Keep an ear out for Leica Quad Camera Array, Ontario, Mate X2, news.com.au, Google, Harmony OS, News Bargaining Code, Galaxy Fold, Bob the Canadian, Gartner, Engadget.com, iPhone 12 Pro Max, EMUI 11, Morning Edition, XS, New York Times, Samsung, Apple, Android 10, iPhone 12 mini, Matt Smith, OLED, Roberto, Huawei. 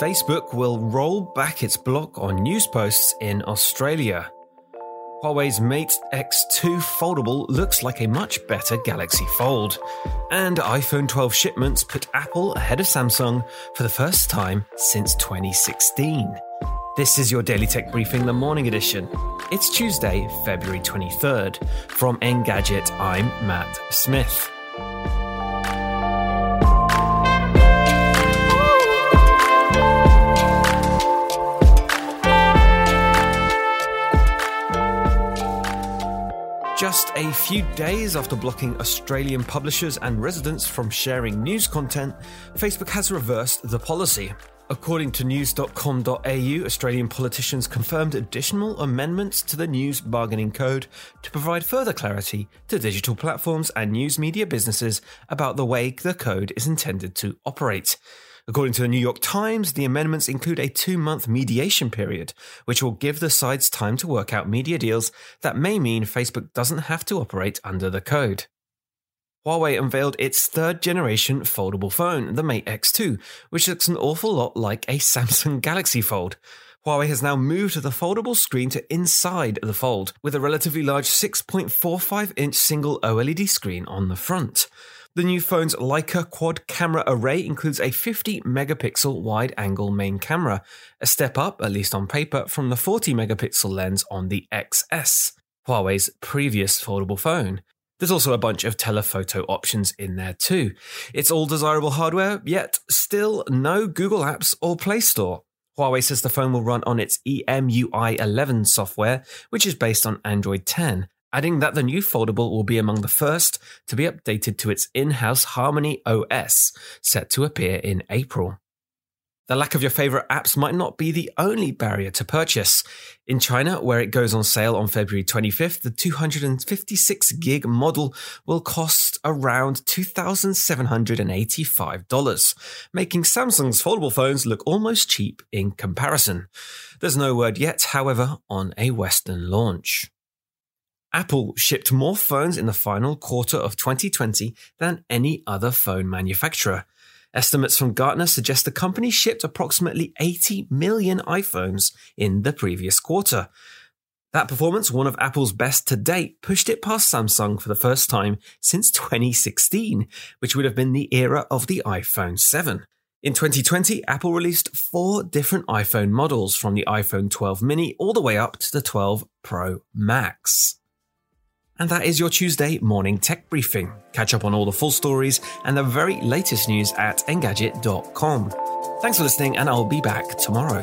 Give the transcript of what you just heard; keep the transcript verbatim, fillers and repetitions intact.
Facebook will roll back its block on news posts in Australia. Huawei's Mate X two foldable looks like a much better Galaxy Fold. And iPhone twelve shipments put Apple ahead of Samsung for the first time since twenty sixteen. This is your Daily Tech Briefing, the morning edition. It's Tuesday, February twenty-third. From Engadget, I'm Matt Smith. Just a few days after blocking Australian publishers and residents from sharing news content, Facebook has reversed the policy. According to news dot com dot a u, Australian politicians confirmed additional amendments to the News Bargaining Code to provide further clarity to digital platforms and news media businesses about the way the code is intended to operate. According to the New York Times, the amendments include a two-month mediation period, which will give the sides time to work out media deals that may mean Facebook doesn't have to operate under the code. Huawei unveiled its third-generation foldable phone, the Mate X two, which looks an awful lot like a Samsung Galaxy Fold. Huawei has now moved the foldable screen to inside the Fold, with a relatively large six point four five inch single OLED screen on the front. The new phone's Leica Quad Camera Array includes a fifty megapixel wide-angle main camera, a step up, at least on paper, from the forty megapixel lens on the X S, Huawei's previous foldable phone. There's also a bunch of telephoto options in there too. It's all desirable hardware, yet still no Google Apps or Play Store. Huawei says the phone will run on its E M U I eleven software, which is based on Android ten. Adding that the new foldable will be among the first to be updated to its in-house Harmony O S, set to appear in April. The lack of your favourite apps might not be the only barrier to purchase. In China, where it goes on sale on February twenty-fifth, the two hundred fifty-six gig model will cost around two thousand seven hundred eighty-five dollars, making Samsung's foldable phones look almost cheap in comparison. There's no word yet, however, on a Western launch. Apple shipped more phones in the final quarter of twenty twenty than any other phone manufacturer. Estimates from Gartner suggest the company shipped approximately eighty million iPhones in the previous quarter. That performance, one of Apple's best to date, pushed it past Samsung for the first time since twenty sixteen, which would have been the era of the iPhone seven. In twenty twenty, Apple released four different iPhone models, from the iPhone twelve mini all the way up to the twelve Pro Max. And that is your Tuesday morning tech briefing. Catch up on all the full stories and the very latest news at Engadget dot com. Thanks for listening, and I'll be back tomorrow.